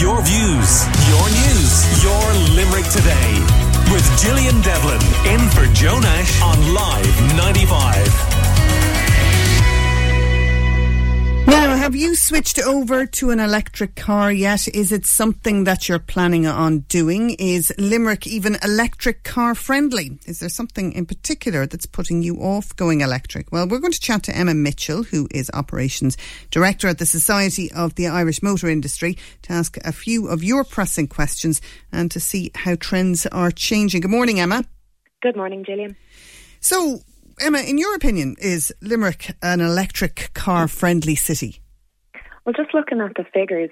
Your views, your news, your Limerick Today. With Gillian Devlin, in for Joe Nash on Live 95. Now, have you switched over to an electric car yet? Is it something that you're planning on doing? Is Limerick even electric car friendly? Is there something in particular that's putting you off going electric? Well, we're going to chat to Emma Mitchell, who is Operations Director at the Society of the Irish Motor Industry, to ask a few of your pressing questions and to see how trends are changing. Good morning, Emma. Good morning, Gillian. So, Emma, in your opinion, is Limerick an electric car-friendly city? Well, just looking at the figures,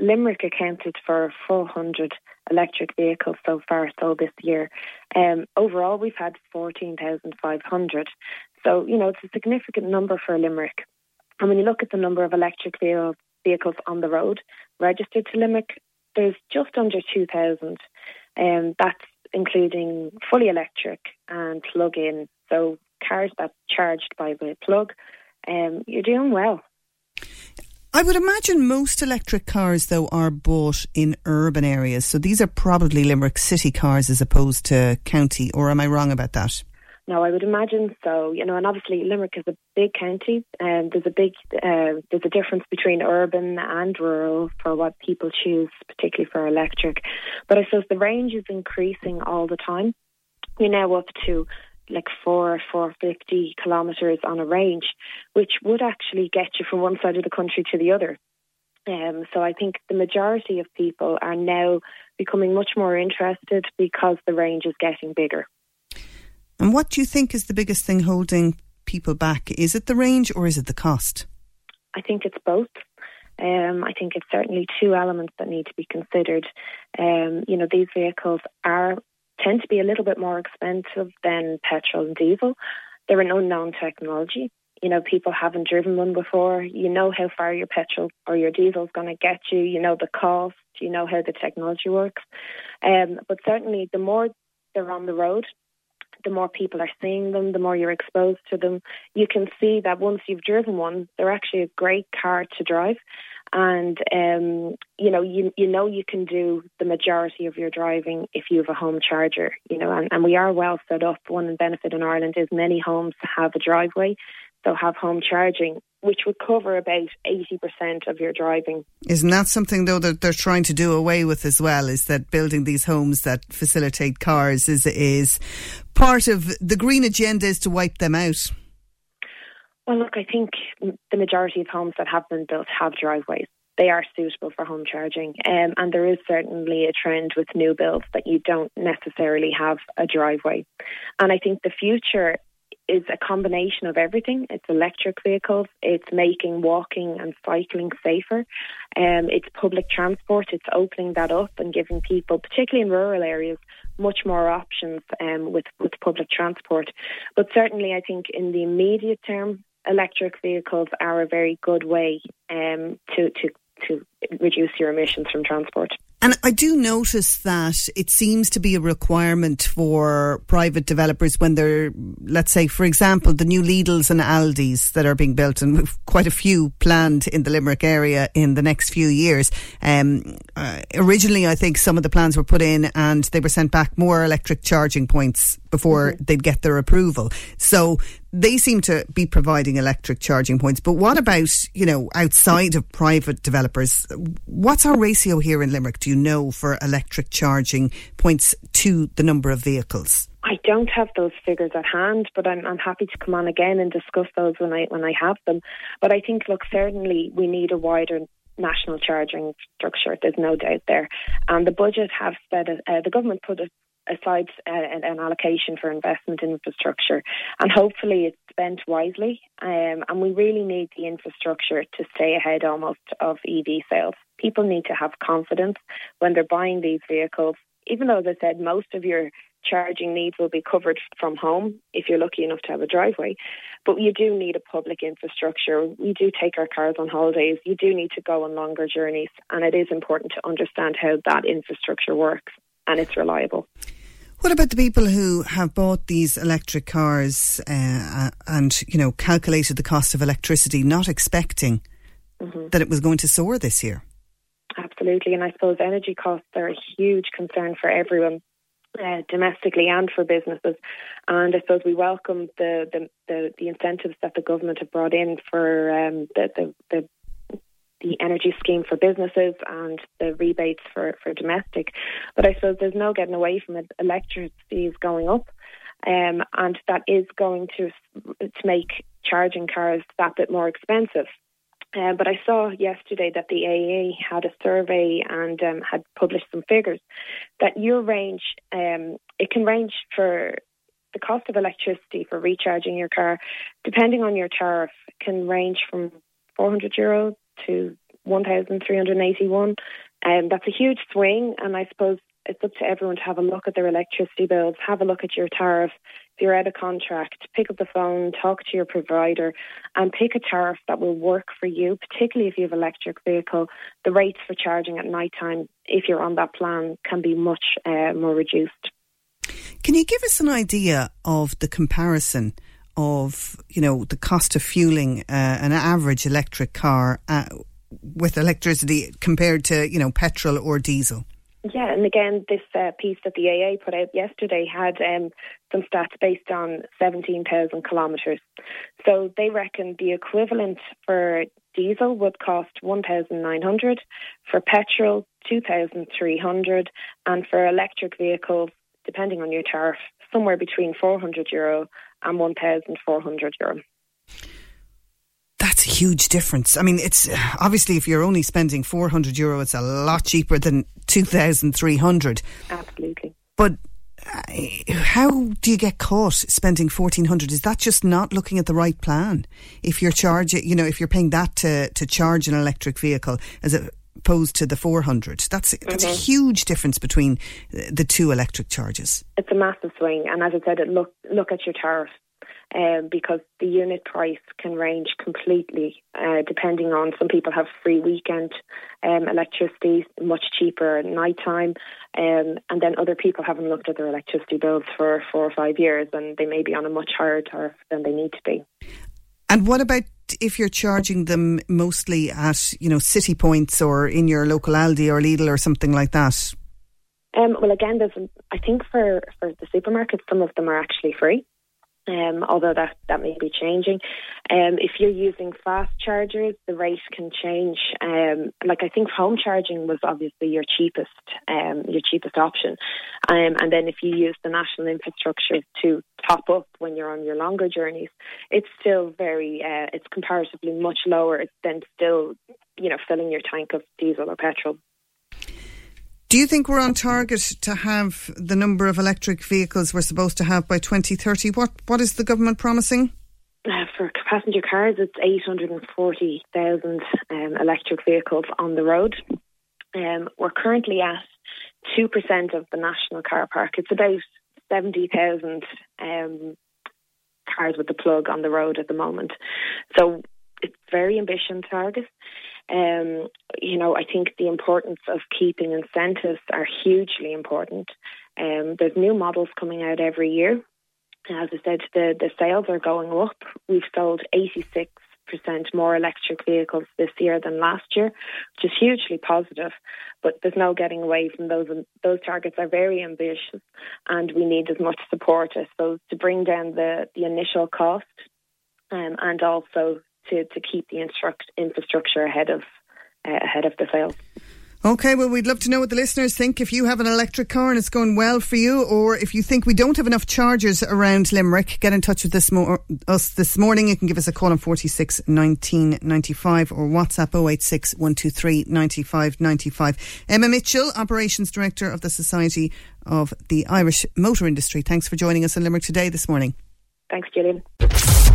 Limerick accounted for 400 electric vehicles so far, so this year. Overall, we've had 14,500. So, you know, it's a significant number for Limerick. And when you look at the number of electric vehicles on the road registered to Limerick, there's just under 2,000. That's including fully electric and plug-in. So cars that's charged by the plug, you're doing well. I would imagine most electric cars, though, are bought in urban areas. So these are probably Limerick city cars as opposed to county, or am I wrong about that? No, I would imagine so. You know, and obviously Limerick is a big county, and there's a difference between urban and rural for what people choose, particularly for electric. But I suppose the range is increasing all the time. We're now up to like 450 kilometres on a range, which would actually get you from one side of the country to the other. So I think the majority of people are now becoming much more interested because the range is getting bigger. And what do you think is the biggest thing holding people back? Is it the range or is it the cost? I think it's both. I think it's certainly two elements that need to be considered. You know, these vehicles tend to be a little bit more expensive than petrol and diesel. They're an unknown technology. You know, people haven't driven one before. You know how far your petrol or your diesel is going to get you. You know the cost. You know how the technology works. But certainly the more they're on the road, the more people are seeing them, the more you're exposed to them. You can see that once you've driven one, they're actually a great car to drive. And, you know you can do the majority of your driving if you have a home charger, you know, and we are well set up. One benefit in Ireland is many homes have a driveway, so have home charging, which would cover about 80% of your driving. Isn't that something, though, that they're trying to do away with as well, is that building these homes that facilitate cars is part of the green agenda is to wipe them out? Well, look, I think the majority of homes that have been built have driveways. They are suitable for home charging. And there is certainly a trend with new builds that you don't necessarily have a driveway. And I think the future is a combination of everything. It's electric vehicles. It's making walking and cycling safer. It's public transport. It's opening that up and giving people, particularly in rural areas, much more options with public transport. But certainly I think in the immediate term, electric vehicles are a very good way to reduce your emissions from transport. And I do notice that it seems to be a requirement for private developers when they're, let's say, for example, the new Lidls and Aldis that are being built, and we've quite a few planned in the Limerick area in the next few years. Originally, I think some of the plans were put in and they were sent back more electric charging points before they'd get their approval. So they seem to be providing electric charging points. But what about, you know, outside of private developers? What's our ratio here in Limerick, do you know, for electric charging points to the number of vehicles? I don't have those figures at hand, but I'm happy to come on again and discuss those when I have them. But I think, look, certainly we need a wider national charging structure. There's no doubt there. And the budget have said, the government put aside an allocation for investment in infrastructure, and hopefully it's spent wisely, and we really need the infrastructure to stay ahead almost of EV sales. People need to have confidence when they're buying these vehicles, even though, as I said, most of your charging needs will be covered from home if you're lucky enough to have a driveway. But you do need a public infrastructure. We do take our cars on holidays. You do need to go on longer journeys, and it is important to understand how that infrastructure works and it's reliable. What about the people who have bought these electric cars and, you know, calculated the cost of electricity, not expecting that it was going to soar this year? Absolutely. absolutely. And I suppose energy costs are a huge concern for everyone, domestically and for businesses. And I suppose we welcome the incentives that the government have brought in for the energy scheme for businesses and the rebates for domestic. But I suppose there's no getting away from it. Electricity is going up, and that is going to make charging cars that bit more expensive. But I saw yesterday that the AA had a survey and had published some figures that your range, it can range for the cost of electricity for recharging your car, depending on your tariff, can range from €400 to 1,381. That's a huge swing, and I suppose it's up to everyone to have a look at their electricity bills, have a look at your tariff. If you're out of contract, pick up the phone, talk to your provider and pick a tariff that will work for you, particularly if you have an electric vehicle. The rates for charging at night time, if you're on that plan, can be much more reduced. Can you give us an idea of the comparison of, you know, the cost of fueling an average electric car with electricity compared to, you know, petrol or diesel? Yeah, and again, this piece that the AA put out yesterday had some stats based on 17,000 kilometres. So they reckon the equivalent for diesel would cost 1,900, for petrol 2,300, and for electric vehicles, depending on your tariff, somewhere between €400 and €1,400. That's a huge difference. I mean, it's obviously if you're only spending €400, it's a lot cheaper than 2,300. Absolutely. But how do you get caught spending 1,400? Is that just not looking at the right plan? If you're charging, you know, if you're paying that to charge an electric vehicle as opposed to the 400, that's a huge difference between the two electric charges. It's a massive swing, and as I said, look at your tariff. Because the unit price can range completely depending on, some people have free weekend electricity, much cheaper at night time, and then other people haven't looked at their electricity bills for 4 or 5 years and they may be on a much higher tariff than they need to be. And what about if you're charging them mostly at, you know, city points or in your local Aldi or Lidl or something like that? Well, again, there's, I think for the supermarkets, some of them are actually free. Although that may be changing. If you're using fast chargers, the rate can change. I think home charging was obviously your cheapest option. And then if you use the national infrastructure to top up when you're on your longer journeys, it's still it's comparatively much lower than still, you know, filling your tank of diesel or petrol. Do you think we're on target to have the number of electric vehicles we're supposed to have by 2030? What is the government promising? For passenger cars, it's 840,000 electric vehicles on the road. We're currently at 2% of the national car park. It's about 70,000 cars with the plug on the road at the moment. So it's very ambitious target. I think the importance of keeping incentives are hugely important. There's new models coming out every year. As I said, the sales are going up. We've sold 86% more electric vehicles this year than last year, which is hugely positive. But there's no getting away from those targets are very ambitious, and we need as much support, I suppose, to bring down the initial cost, and also to keep the infrastructure ahead of the sales. OK, well, we'd love to know what the listeners think. If you have an electric car and it's going well for you, or if you think we don't have enough chargers around Limerick, get in touch with us this morning. You can give us a call on 46 19 95 or WhatsApp 086 123 95 95. Emma Mitchell, Operations Director of the Society of the Irish Motor Industry. Thanks for joining us in Limerick Today this morning. Thanks, Gillian.